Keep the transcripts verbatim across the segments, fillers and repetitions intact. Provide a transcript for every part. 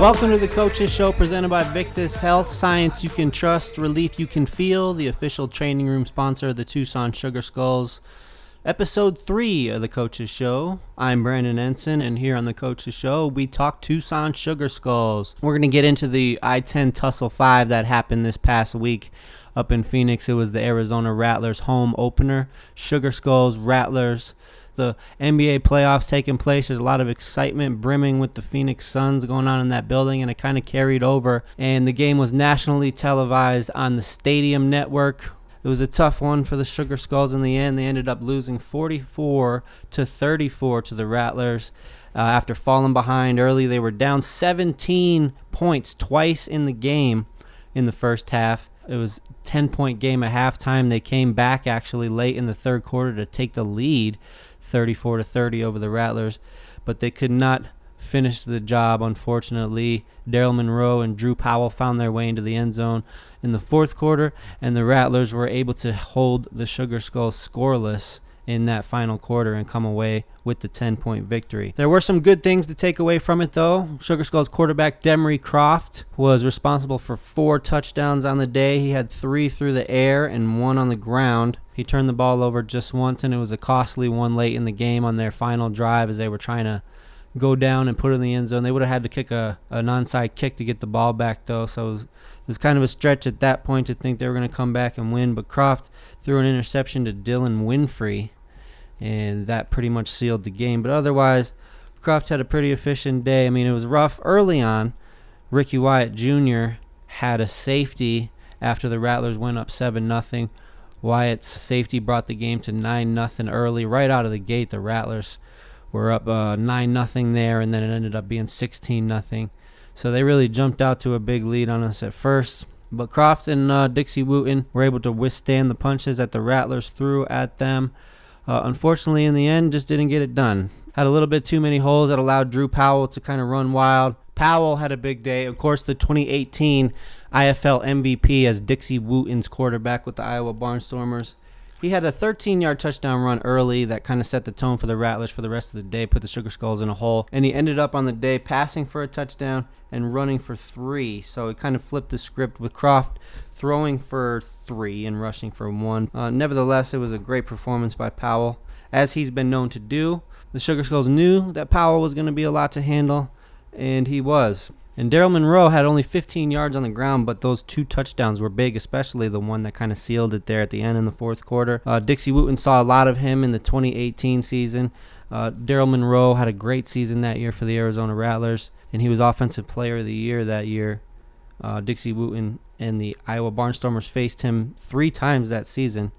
Welcome to the Coaches Show, presented by Victus Health. Science you can trust, relief you can feel. The official training room sponsor of the Tucson Sugar Skulls. Episode three of the Coaches Show. I'm Brandon Ensign, and here on the Coaches Show, we talk Tucson Sugar Skulls. We're going to get into the I ten Tussle five that happened this past week up in Phoenix. It was the Arizona Rattlers home opener. Sugar Skulls, Rattlers. The N B A playoffs taking place. There's a lot of excitement brimming with the Phoenix Suns going on in that building, and it kind of carried over. And the game was nationally televised on the Stadium Network. It was a tough one for the Sugar Skulls in the end. They ended up losing forty-four to thirty-four to the Rattlers. Uh, after falling behind early, they were down seventeen points twice in the game in the first half. It was a ten-point game at halftime. They came back actually late in the third quarter to take the lead, thirty-four to thirty over the Rattlers, but they could not finish the job, unfortunately. Daryl Monroe and Drew Powell found their way into the end zone in the fourth quarter, and the Rattlers were able to hold the Sugar Skulls scoreless in that final quarter and come away with the ten-point victory. There were some good things to take away from it, though. Sugar Skulls quarterback Demry Croft was responsible for four touchdowns on the day. He had three through the air and one on the ground. He turned the ball over just once, and it was a costly one late in the game on their final drive as they were trying to go down and put it in the end zone. They would have had to kick a an onside kick to get the ball back, though, so it was, it was kind of a stretch at that point to think they were going to come back and win. But Croft threw an interception to Dylan Winfrey, and that pretty much sealed the game. But otherwise, Croft had a pretty efficient day. I mean, it was rough early on. Ricky Wyatt Junior had a safety after the Rattlers went up seven nothing. Wyatt's safety brought the game to nine nothing early. Right out of the gate, the Rattlers were up uh, nine nothing there, and then it ended up being sixteen nothing. So they really jumped out to a big lead on us at first. But Croft and uh, Dixie Wooten were able to withstand the punches that the Rattlers threw at them. Uh, unfortunately, in the end, just didn't get it done. Had a little bit too many holes that allowed Drew Powell to kind of run wild. Powell had a big day. Of course, the twenty eighteen I F L M V P as Dixie Wooten's quarterback with the Iowa Barnstormers. He had a thirteen-yard touchdown run early that kind of set the tone for the Rattlers for the rest of the day, put the Sugar Skulls in a hole. And he ended up on the day passing for a touchdown and running for three. So it kind of flipped the script with Croft throwing for three and rushing for one. Uh, nevertheless, it was a great performance by Powell, as he's been known to do. The Sugar Skulls knew that Powell was going to be a lot to handle, and he was. And Daryl Monroe had only fifteen yards on the ground, but those two touchdowns were big, especially the one that kind of sealed it there at the end in the fourth quarter. Uh, Dixie Wooten saw a lot of him in the twenty eighteen season. Uh, Daryl Monroe had a great season that year for the Arizona Rattlers, and he was Offensive Player of the Year that year. Uh, Dixie Wooten and the Iowa Barnstormers faced him three times that season,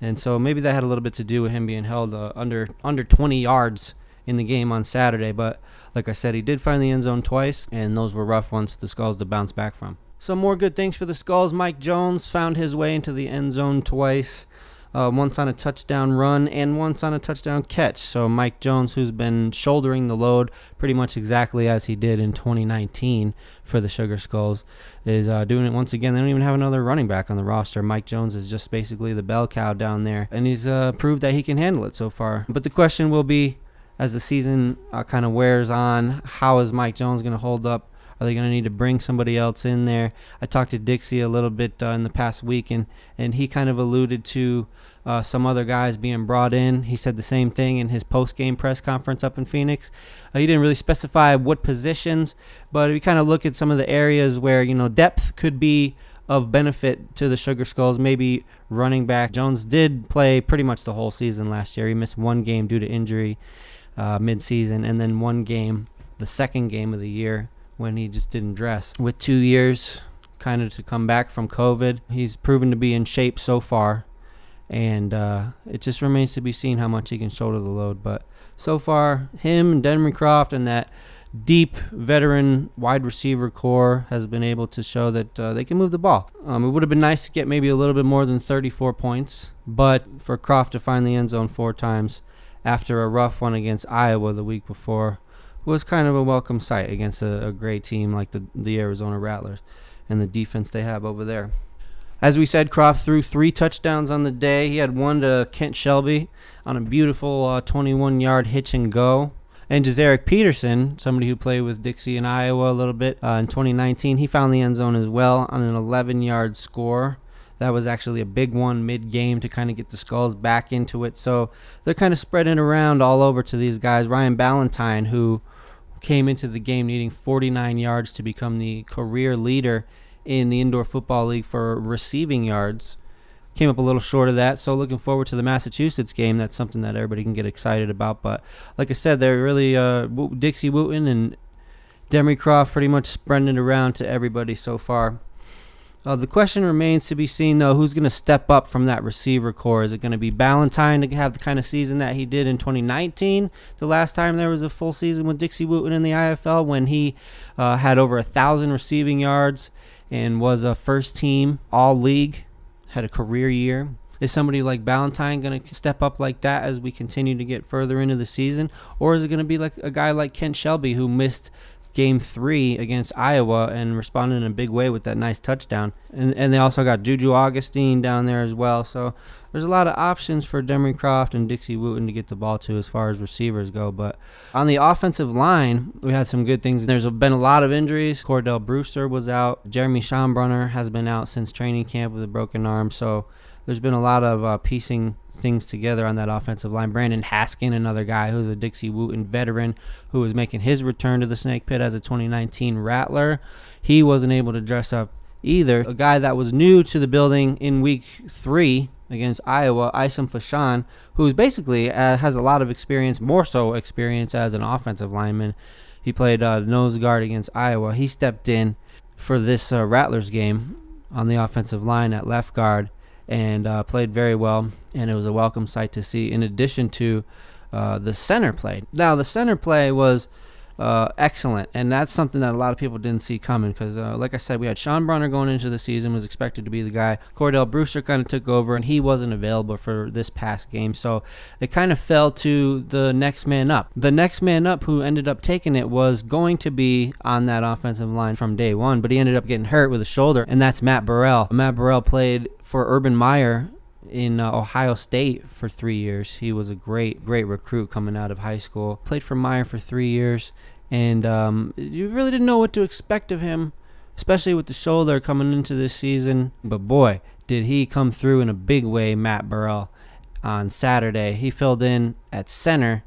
and so maybe that had a little bit to do with him being held uh, under under twenty yards in the game on Saturday. But like I said, he did find the end zone twice, and those were rough ones for the Skulls to bounce back from. Some more good things for the Skulls. Mike Jones found his way into the end zone twice, uh, once on a touchdown run and once on a touchdown catch. So Mike Jones, who's been shouldering the load pretty much exactly as he did in twenty nineteen for the Sugar Skulls, is uh, doing it once again. They don't even have another running back on the roster. Mike Jones is just basically the bell cow down there, and he's uh, proved that he can handle it so far. But the question will be, as the season uh, kind of wears on, how is Mike Jones going to hold up? Are they going to need to bring somebody else in there? I talked to Dixie a little bit uh, in the past week, and, and he kind of alluded to uh, some other guys being brought in. He said the same thing in his post-game press conference up in Phoenix. Uh, he didn't really specify what positions, but if you kind of look at some of the areas where, you know, depth could be of benefit to the Sugar Skulls, maybe running back. Jones did play pretty much the whole season last year. He missed one game due to injury. Uh, mid-season, and then one game, the second game of the year, when he just didn't dress. With two years kind of to come back from COVID, he's proven to be in shape so far, and uh, it just remains to be seen how much he can shoulder the load. But so far, him and Demry Croft and that deep veteran wide receiver core has been able to show that uh, they can move the ball. Um, it would have been nice to get maybe a little bit more than thirty-four points, but for Croft to find the end zone four times after a rough one against Iowa the week before was kind of a welcome sight against a, a great team like the, the Arizona Rattlers and the defense they have over there. As we said, Croft threw three touchdowns on the day. He had one to Kent Shelby on a beautiful uh, twenty-one-yard hitch and go. And Jazarek Peterson, somebody who played with Dixie in Iowa a little bit uh, in twenty nineteen, he found the end zone as well on an eleven-yard score. That was actually a big one mid-game to kind of get the Skulls back into it. So they're kind of spreading around all over to these guys. Ryan Ballantyne, who came into the game needing forty-nine yards to become the career leader in the Indoor Football League for receiving yards, came up a little short of that. So looking forward to the Massachusetts game. That's something that everybody can get excited about. But like I said, they're really uh, Dixie Wooten and Demry Croft pretty much spreading it around to everybody so far. Uh, the question remains to be seen, though, who's going to step up from that receiver core. Is it going to be Ballantyne to have the kind of season that he did in twenty nineteen, the last time there was a full season with Dixie Wooten in the I F L, when he uh, had over one thousand receiving yards and was a first-team all-league, had a career year? Is somebody like Ballantyne going to step up like that as we continue to get further into the season? Or is it going to be like a guy like Kent Shelby, who missed game three against Iowa and responded in a big way with that nice touchdown? And, and they also got Juju Augustine down there as well. So there's a lot of options for Demry Croft and Dixie Wooten to get the ball to as far as receivers go. But on the offensive line, we had some good things. There's been a lot of injuries. Cordell Brewster was out. Jeremy Schombrunner has been out since training camp with a broken arm. So there's been a lot of uh, piecing things together on that offensive line. Brandon Haskin, another guy who's a Dixie Wooten veteran who is making his return to the Snake Pit as a twenty nineteen Rattler. He wasn't able to dress up either. A guy that was new to the building in week three against Iowa, Isom Fashon, who basically uh, has a lot of experience, more so experience as an offensive lineman. He played uh, nose guard against Iowa. He stepped in for this uh, Rattlers game on the offensive line at left guard, and uh, played very well, and it was a welcome sight to see, in addition to uh, the center play. Now, the center play was uh, excellent, and that's something that a lot of people didn't see coming because, uh, like I said, we had Schombrunner going into the season, was expected to be the guy. Cordell Brewster kind of took over, and he wasn't available for this past game, so it kind of fell to the next man up. The next man up who ended up taking it was going to be on that offensive line from day one, but he ended up getting hurt with a shoulder, and that's Matt Burrell. Matt Burrell played for Urban Meyer in uh, Ohio State for three years. He was a great, great recruit coming out of high school. Played for Meyer for three years, and um, you really didn't know what to expect of him, especially with the shoulder coming into this season. But boy, did he come through in a big way, Matt Burrell, on Saturday. He filled in at center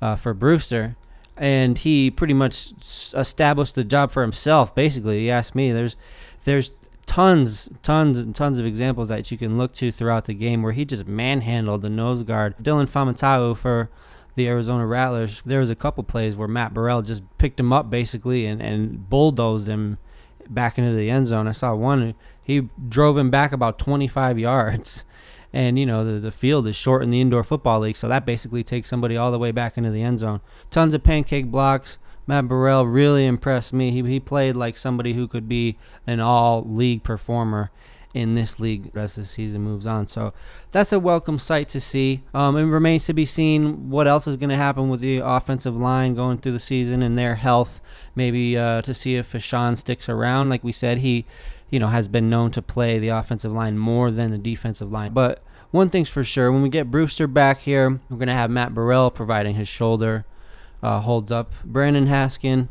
uh, for Brewster, and he pretty much established the job for himself, basically. He asked me, there's, there's, Tons, tons, and tons of examples that you can look to throughout the game where he just manhandled the nose guard. Dylan Famitau for the Arizona Rattlers, there was a couple plays where Matt Burrell just picked him up basically and, and bulldozed him back into the end zone. I saw one, he drove him back about twenty-five yards. And, you know, the, the field is short in the Indoor Football League, so that basically takes somebody all the way back into the end zone. Tons of pancake blocks. Matt Burrell really impressed me. He he played like somebody who could be an all-league performer in this league as the season moves on. So that's a welcome sight to see. Um, it remains to be seen what else is going to happen with the offensive line going through the season and their health, maybe uh, to see if Fashon sticks around. Like we said, he you know has been known to play the offensive line more than the defensive line. But one thing's for sure, when we get Brewster back here, we're going to have Matt Burrell providing his shoulder Uh, holds up. Brandon Haskin,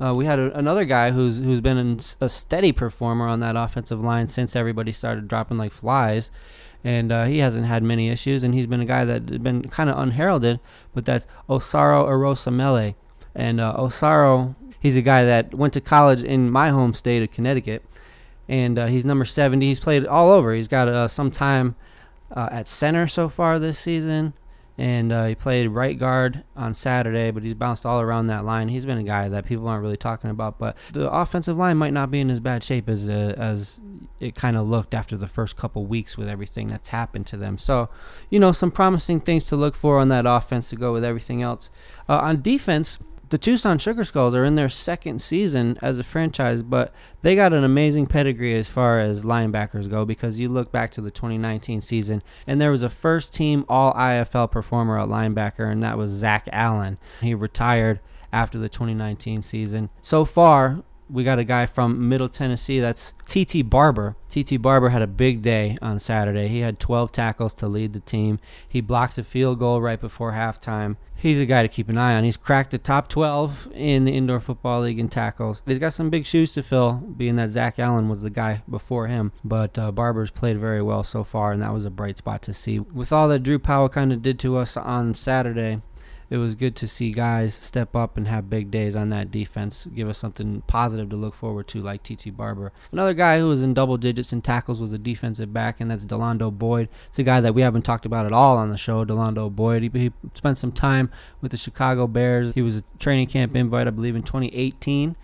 uh, we had a, another guy who's who's been an, a steady performer on that offensive line since everybody started dropping like flies, and uh, he hasn't had many issues, and he's been a guy that's been kind of unheralded, but that's Osaro Arosamele. And uh, Osaro, he's a guy that went to college in my home state of Connecticut, and uh, he's number seventy. He's played all over. He's got uh, some time uh, at center so far this season, and uh, he played right guard on Saturday, but he's bounced all around that line. He's been a guy that people aren't really talking about, but the offensive line might not be in as bad shape as uh, as it kind of looked after the first couple weeks with everything that's happened to them. So, you know, some promising things to look for on that offense to go with everything else. Uh, on defense, the Tucson Sugar Skulls are in their second season as a franchise, but they got an amazing pedigree as far as linebackers go, because you look back to the twenty nineteen season, and there was a first-team all-I F L performer at linebacker, and that was Zach Allen. He retired after the twenty nineteen season. So far, we got a guy from Middle Tennessee. That's T T. Barber. T T. Barber had a big day on Saturday. He had twelve tackles to lead the team. He blocked a field goal right before halftime. He's a guy to keep an eye on. He's cracked the top twelve in the Indoor Football League in tackles. He's got some big shoes to fill, being that Zach Allen was the guy before him. But uh, Barber's played very well so far, and that was a bright spot to see. With all that Drew Powell kind of did to us on Saturday, it was good to see guys step up and have big days on that defense, give us something positive to look forward to, like T T. Barber. Another guy who was in double digits in tackles was a defensive back, and that's Delondo Boyd. It's a guy that we haven't talked about at all on the show, Delondo Boyd. He, he spent some time with the Chicago Bears. He was a training camp invite, I believe, in twenty eighteen.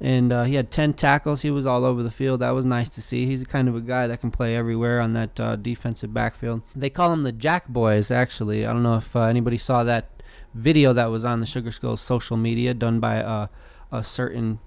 And uh, he had ten tackles. He was all over the field. That was nice to see. He's the kind of a guy that can play everywhere on that uh, defensive backfield. They call him the Jack Boys, actually. I don't know if uh, anybody saw that video that was on the Sugar Skulls social media, done by uh, a certain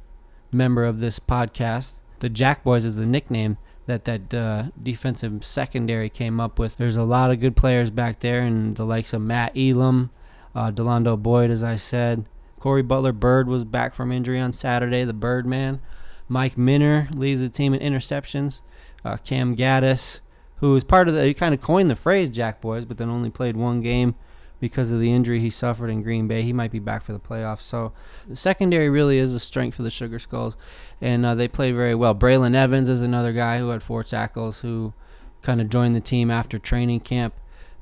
member of this podcast. The Jack Boys is the nickname that that uh, defensive secondary came up with. There's a lot of good players back there, and the likes of Matt Elam, uh, Delondo Boyd, as I said. Corey Butler Bird was back from injury on Saturday, the Birdman. Mike Minner leads the team in interceptions. Uh, Cam Gaddis, who is part of the, he kind of coined the phrase Jack Boys, but then only played one game because of the injury he suffered in Green Bay. He might be back for the playoffs. So the secondary really is a strength for the Sugar Skulls, and uh, they play very well. Braylon Evans is another guy who had four tackles, who kind of joined the team after training camp.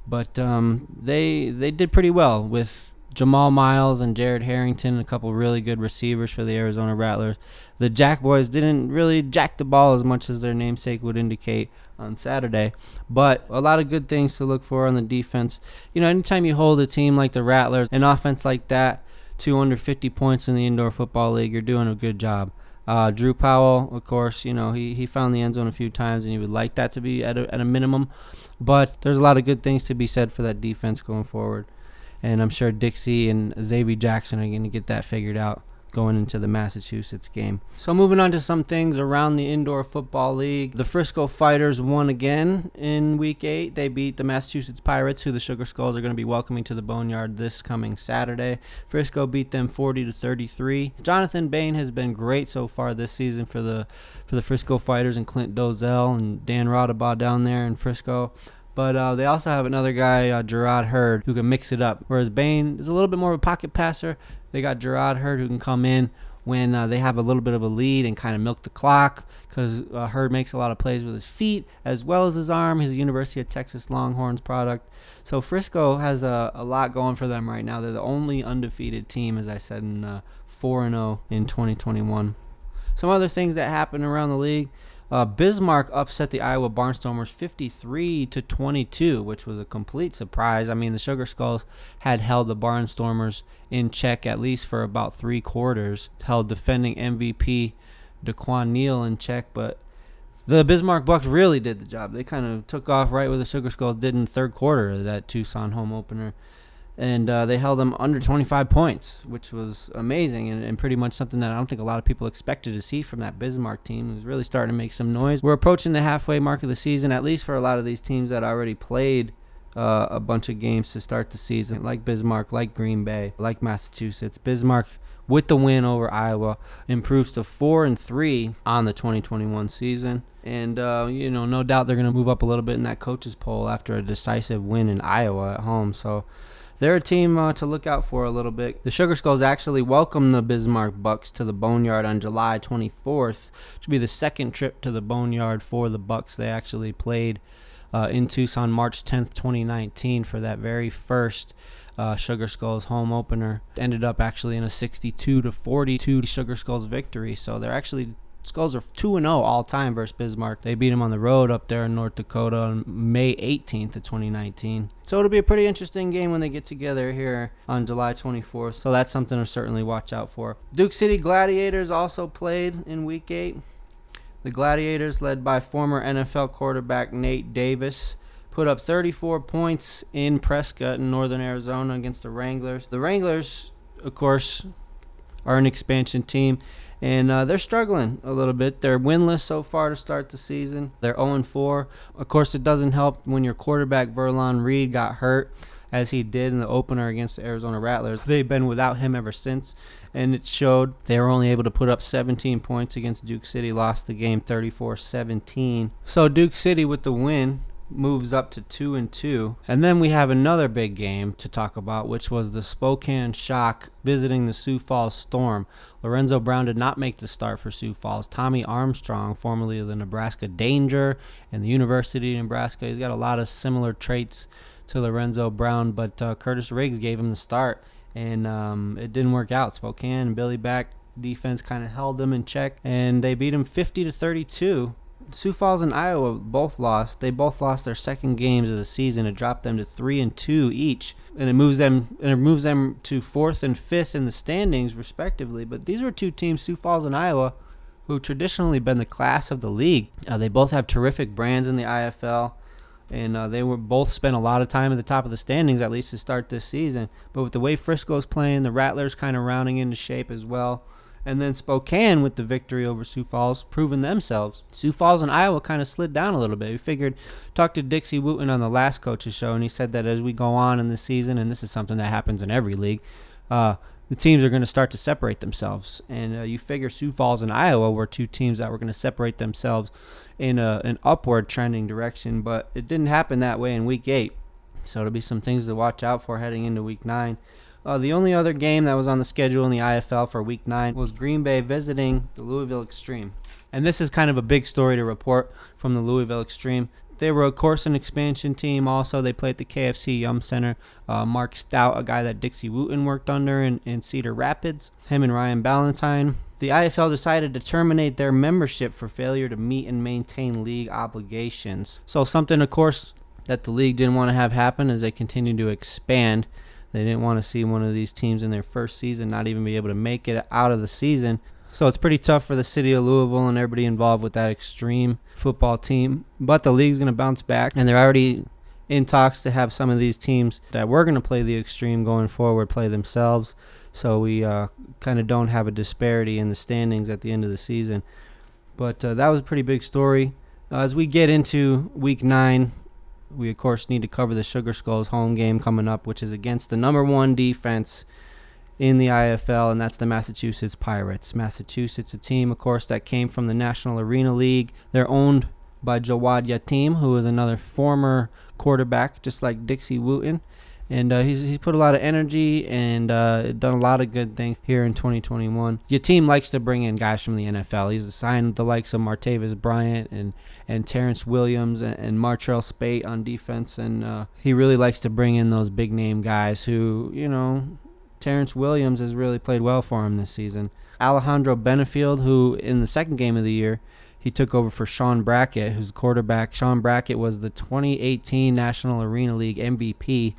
But um, they they did pretty well with Jamal Miles and Jared Harrington, a couple really good receivers for the Arizona Rattlers. The Jack Boys didn't really jack the ball as much as their namesake would indicate on Saturday, but a lot of good things to look for on the defense. You know, anytime you hold a team like the Rattlers, an offense like that, to under fifty points in the Indoor Football League, you're doing a good job. Uh, Drew Powell, of course, you know, he, he found the end zone a few times, and he would like that to be at a, at a minimum, but there's a lot of good things to be said for that defense going forward, and I'm sure Dixie and Xavier Jackson are going to get that figured out going into the Massachusetts game. So moving on to some things around the Indoor Football League. The Frisco Fighters won again in Week eight. They beat the Massachusetts Pirates, who the Sugar Skulls are going to be welcoming to the Boneyard this coming Saturday. Frisco beat them forty to thirty-three. Jonathan Bain has been great so far this season for the for the Frisco Fighters, and Clint Dozell and Dan Rodabaugh down there in Frisco. But uh, they also have another guy, uh, Gerard Hurd, who can mix it up. Whereas Bain is a little bit more of a pocket passer, they got Gerard Hurd, who can come in when uh, they have a little bit of a lead and kind of milk the clock, because uh, Hurd makes a lot of plays with his feet as well as his arm. He's a University of Texas Longhorns product. So Frisco has a, a lot going for them right now. They're the only undefeated team, as I said, in uh, four and oh in twenty twenty-one. Some other things that happened around the league. Uh, Bismarck upset the Iowa Barnstormers fifty-three to twenty-two, which was a complete surprise. I mean, the Sugar Skulls had held the Barnstormers in check at least for about three quarters, held defending M V P Daquan Neal in check, but the Bismarck Bucks really did the job. They kind of took off right where the Sugar Skulls did in the third quarter of that Tucson home opener. And uh, they held them under twenty-five points, which was amazing, and, and pretty much something that I don't think a lot of people expected to see from that Bismarck team. It was really starting to make some noise. We're approaching the halfway mark of the season, at least for a lot of these teams that already played uh, a bunch of games to start the season, like Bismarck, like Green Bay, like Massachusetts. Bismarck, with the win over Iowa, improves to four and three on the twenty twenty-one season. And, uh, you know, no doubt they're going to move up a little bit in that coaches poll after a decisive win in Iowa at home. So they're a team uh, to look out for a little bit. The Sugar Skulls actually welcomed the Bismarck Bucks to the Boneyard on July twenty-fourth, which will be the second trip to the Boneyard for the Bucks. They actually played uh, in Tucson March tenth, twenty nineteen for that very first uh, Sugar Skulls home opener. It ended up actually in a sixty-two to forty-two Sugar Skulls victory, so they're actually... Skulls are two and oh all-time versus Bismarck. They beat them on the road up there in North Dakota on May eighteenth of twenty nineteen. So it'll be a pretty interesting game when they get together here on July twenty-fourth. So that's something to certainly watch out for. Duke City Gladiators also played in Week eight. The Gladiators, led by former N F L quarterback Nate Davis, put up thirty-four points in Prescott in northern Arizona against the Wranglers. The Wranglers, of course, are an expansion team, and uh, they're struggling a little bit. They're winless so far to start the season. They're oh and four. Of course, it doesn't help when your quarterback, Verlon Reed, got hurt as he did in the opener against the Arizona Rattlers. They've been without him ever since, and it showed. They were only able to put up seventeen points against Duke City, lost the game thirty-four seventeen. So Duke City with the win moves up to two and two. And then we have another big game to talk about, which was the Spokane Shock visiting the Sioux Falls Storm. Lorenzo Brown did not make the start for Sioux Falls. Tommy Armstrong, formerly of the Nebraska Danger and the University of Nebraska, he's got a lot of similar traits to Lorenzo Brown, but uh, Curtis Riggs gave him the start, and um, it didn't work out. Spokane and Billy Back defense kind of held them in check, and they beat him fifty to thirty-two. Sioux Falls and Iowa both lost. They both lost their second games of the season. It dropped them to three and two each, and it moves them and it moves them to fourth and fifth in the standings, respectively. But these were two teams, Sioux Falls and Iowa, who traditionally been the class of the league. Uh, they both have terrific brands in the I F L, and uh, they were both spent a lot of time at the top of the standings, at least to start this season. But with the way Frisco's playing, the Rattlers kind of rounding into shape as well. And then Spokane, with the victory over Sioux Falls, proving themselves. Sioux Falls and Iowa kind of slid down a little bit. We figured, talked to Dixie Wooten on the last coach's show, and he said that as we go on in the season, and this is something that happens in every league, uh, the teams are going to start to separate themselves. And uh, you figure Sioux Falls and Iowa were two teams that were going to separate themselves in a, an upward trending direction, but it didn't happen that way in week eight. So it'll be some things to watch out for heading into week nine. Uh, the only other game that was on the schedule in the I F L for week nine was Green Bay visiting the Louisville Extreme. And this is kind of a big story to report from the Louisville Extreme. They were, of course, an expansion team. Also, they played the K F C Yum Center. Uh, Mark Stout, a guy that Dixie Wooten worked under in, in Cedar Rapids, him and Ryan Ballantyne. The I F L decided to terminate their membership for failure to meet and maintain league obligations. So something, of course, that the league didn't want to have happen as they continued to expand. They didn't want to see one of these teams in their first season not even be able to make it out of the season. So it's pretty tough for the city of Louisville and everybody involved with that extreme football team. But the league's going to bounce back, and they're already in talks to have some of these teams that were going to play the extreme going forward play themselves. So we uh, kind of don't have a disparity in the standings at the end of the season. But uh, that was a pretty big story. Uh, as we get into week nine, we, of course, need to cover the Sugar Skulls home game coming up, which is against the number one defense in the I F L, and that's the Massachusetts Pirates. Massachusetts, a team, of course, that came from the National Arena League. They're owned by Jawad Yatim, who is another former quarterback, just like Dixie Wooten. And uh, he's, he's put a lot of energy and uh, done a lot of good things here in twenty twenty-one. Yatim likes to bring in guys from the N F L. He's signed the likes of Martavis Bryant and, and Terrence Williams and, and Martrell Spate on defense. And uh, he really likes to bring in those big-name guys who, you know, Terrence Williams has really played well for him this season. Alejandro Benefield, who in the second game of the year, he took over for Sean Brackett, who's quarterback. Sean Brackett was the twenty eighteen National Arena League M V P.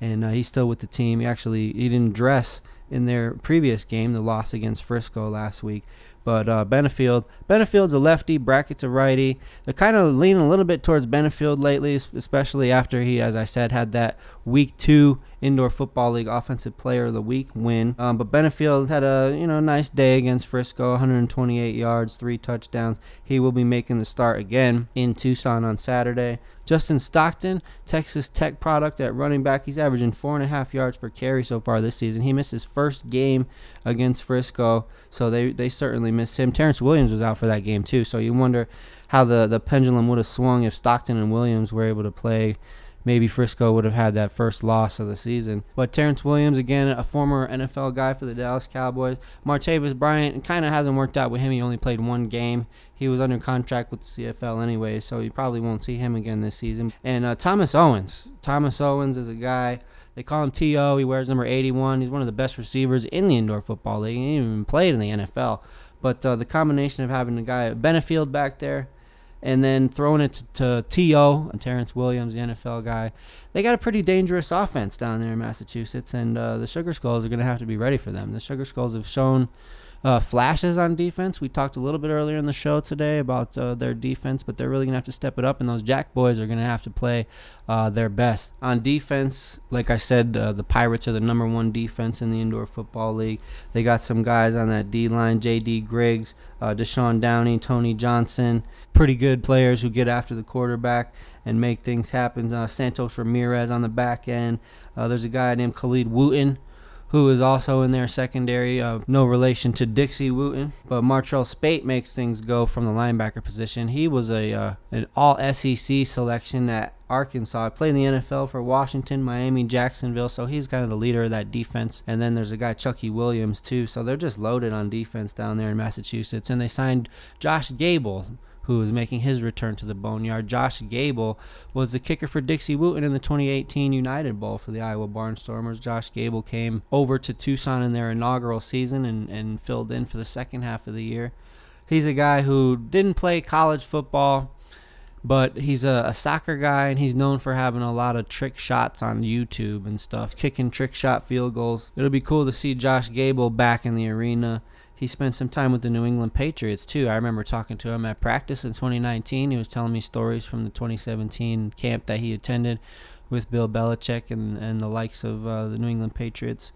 And uh, he's still with the team. He actually he didn't dress in their previous game, the loss against Frisco last week. But uh, Benefield, Benefield's a lefty, Brackett's a righty. They're kind of leaning a little bit towards Benefield lately, especially after he, as I said, had that Week Two Indoor Football League Offensive Player of the Week win. Um, but Benefield had a you know nice day against Frisco, one hundred twenty-eight yards, three touchdowns. He will be making the start again in Tucson on Saturday. Justin Stockton, Texas Tech product at running back, he's averaging four and a half yards per carry so far this season. He missed his first game against Frisco, so they they certainly missed him. Terrence Williams was out for that game too, so you wonder how the the pendulum would have swung if Stockton and Williams were able to play. Maybe Frisco would have had that first loss of the season. But Terrence Williams, again, a former N F L guy for the Dallas Cowboys. Martavis Bryant, it kind of hasn't worked out with him. He only played one game. He was under contract with the C F L anyway, so you probably won't see him again this season. And uh, Thomas Owens. Thomas Owens is a guy, they call him T O. He wears number eighty-one. He's one of the best receivers in the Indoor Football League. He didn't even play in the N F L. But uh, the combination of having the guy at Benefield back there, and then throwing it to, to T O and Terrence Williams, the N F L guy. They got a pretty dangerous offense down there in Massachusetts, and uh, the Sugar Skulls are going to have to be ready for them. The Sugar Skulls have shown uh, flashes on defense. We talked a little bit earlier in the show today about uh, their defense, but they're really going to have to step it up, and those Jack Boys are going to have to play uh, their best. On defense, like I said, uh, the Pirates are the number one defense in the Indoor Football League. They got some guys on that D-line, J D. Griggs, uh, Deshaun Downey, Tony Johnson, pretty good players who get after the quarterback and make things happen. Uh, Santos Ramirez on the back end. Uh, there's a guy named Khalid Wooten, who is also in their secondary, uh, no relation to Dixie Wooten. But Martrell Spate makes things go from the linebacker position. He was a uh, an all S E C selection at Arkansas. Played in the N F L for Washington, Miami, Jacksonville, so he's kind of the leader of that defense. And then there's a guy, Chucky Williams, too. So they're just loaded on defense down there in Massachusetts. And they signed Josh Gable, who is making his return to the Boneyard. Josh Gable was the kicker for Dixie Wooten in the twenty eighteen United Bowl for the Iowa Barnstormers. Josh Gable came over to Tucson in their inaugural season and, and filled in for the second half of the year. He's a guy who didn't play college football, but he's a, a soccer guy, and he's known for having a lot of trick shots on YouTube and stuff, kicking trick shot field goals. It'll be cool to see Josh Gable back in the arena. He spent some time with the New England Patriots, too. I remember talking to him at practice in twenty nineteen. He was telling me stories from the twenty seventeen camp that he attended with Bill Belichick and, and the likes of uh, the New England Patriots.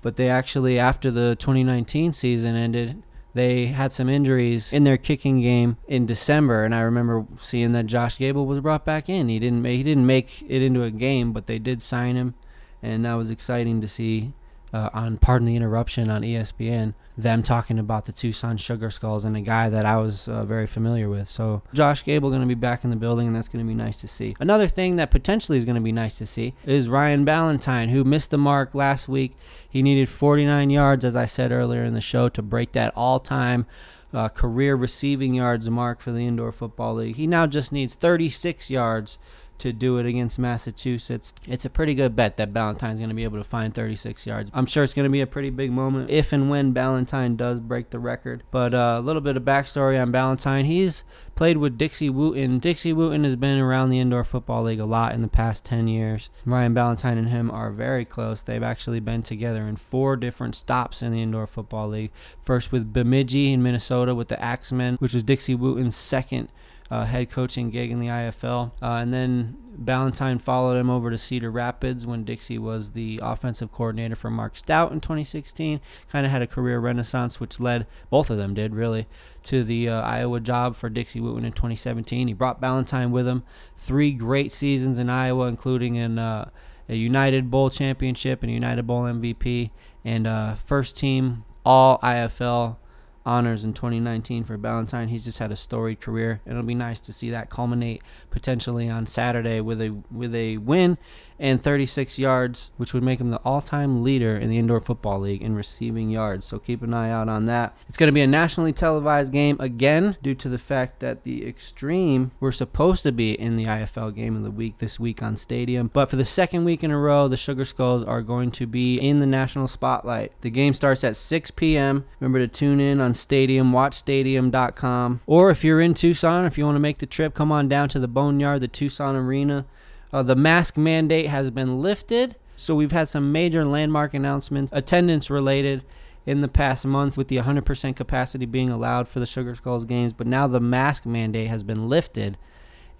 But they actually, after the twenty nineteen season ended, they had some injuries in their kicking game in December, and I remember seeing that Josh Gable was brought back in. He didn't make, he didn't make it into a game, but they did sign him, and that was exciting to see. Uh, on Pardon the Interruption on E S P N, them talking about the Tucson Sugar Skulls and a guy that I was uh, very familiar with. So Josh Gable going to be back in the building, and that's going to be nice to see. Another thing that potentially is going to be nice to see is Ryan Ballantyne, who missed the mark last week. He needed forty-nine yards, as I said earlier in the show, to break that all-time uh, career receiving yards mark for the Indoor Football League. He now just needs thirty-six yards to do it against Massachusetts. It's a pretty good bet that Ballantyne's going to be able to find thirty-six yards. I'm sure it's going to be a pretty big moment if and when Ballantyne does break the record. But uh, a little bit of backstory on Ballantyne. He's played with Dixie Wooten. Dixie Wooten has been around the Indoor Football League a lot in the past ten years. Ryan Ballantyne and him are very close. They've actually been together in four different stops in the Indoor Football League. First with Bemidji in Minnesota with the Axemen, which was Dixie Wooten's second Uh, head coaching gig in the I F L, uh, and then Ballantyne followed him over to Cedar Rapids when Dixie was the offensive coordinator for Mark Stout in twenty sixteen. Kind of had a career renaissance, which led, both of them did really, to the uh, Iowa job for Dixie Wooten in twenty seventeen. He brought Ballantyne with him. Three great seasons in Iowa, including in uh, a United Bowl championship and a United Bowl M V P, and uh, first team all I F L honors in twenty nineteen for Ballantyne. He's just had a storied career. It'll be nice to see that culminate potentially on Saturday with a with a win and thirty-six yards, which would make him the all-time leader in the Indoor Football League in receiving yards. So keep an eye out on that. It's going to be a nationally televised game again due to the fact that the Extreme were supposed to be in the I F L game of the week this week on Stadium. But for the second week in a row, the Sugar Skulls are going to be in the national spotlight. The game starts at six p.m. Remember to tune in on Stadium, watch stadium dot com. Or if you're in Tucson, if you want to make the trip, come on down to the Boneyard, the Tucson Arena. Uh, the mask mandate has been lifted, so we've had some major landmark announcements, attendance-related, in the past month with the one hundred percent capacity being allowed for the Sugar Skulls games. But now the mask mandate has been lifted,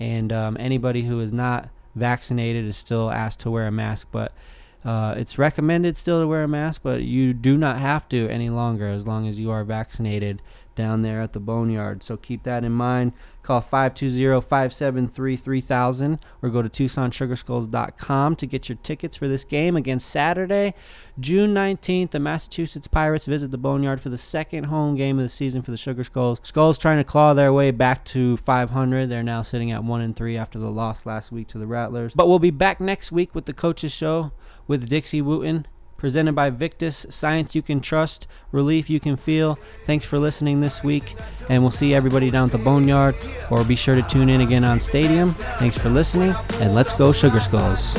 and um, anybody who is not vaccinated is still asked to wear a mask. But uh, it's recommended still to wear a mask, but you do not have to any longer as long as you are vaccinated down there at the Boneyard. So keep that in mind. Call five two zero, five seven three, three thousand or go to Tucson Sugar Skulls dot com to get your tickets for this game. Again, Saturday, June nineteenth, the Massachusetts Pirates visit the Boneyard for the second home game of the season for the Sugar Skulls. Skulls trying to claw their way back to five hundred. They're now sitting at one and three after the loss last week to the Rattlers. But we'll be back next week with the Coaches Show with Dixie Wooten, presented by Victus. Science you can trust, relief you can feel. Thanks for listening this week, and we'll see everybody down at the Boneyard, or be sure to tune in again on Stadium. Thanks for listening, and let's go Sugar Skulls.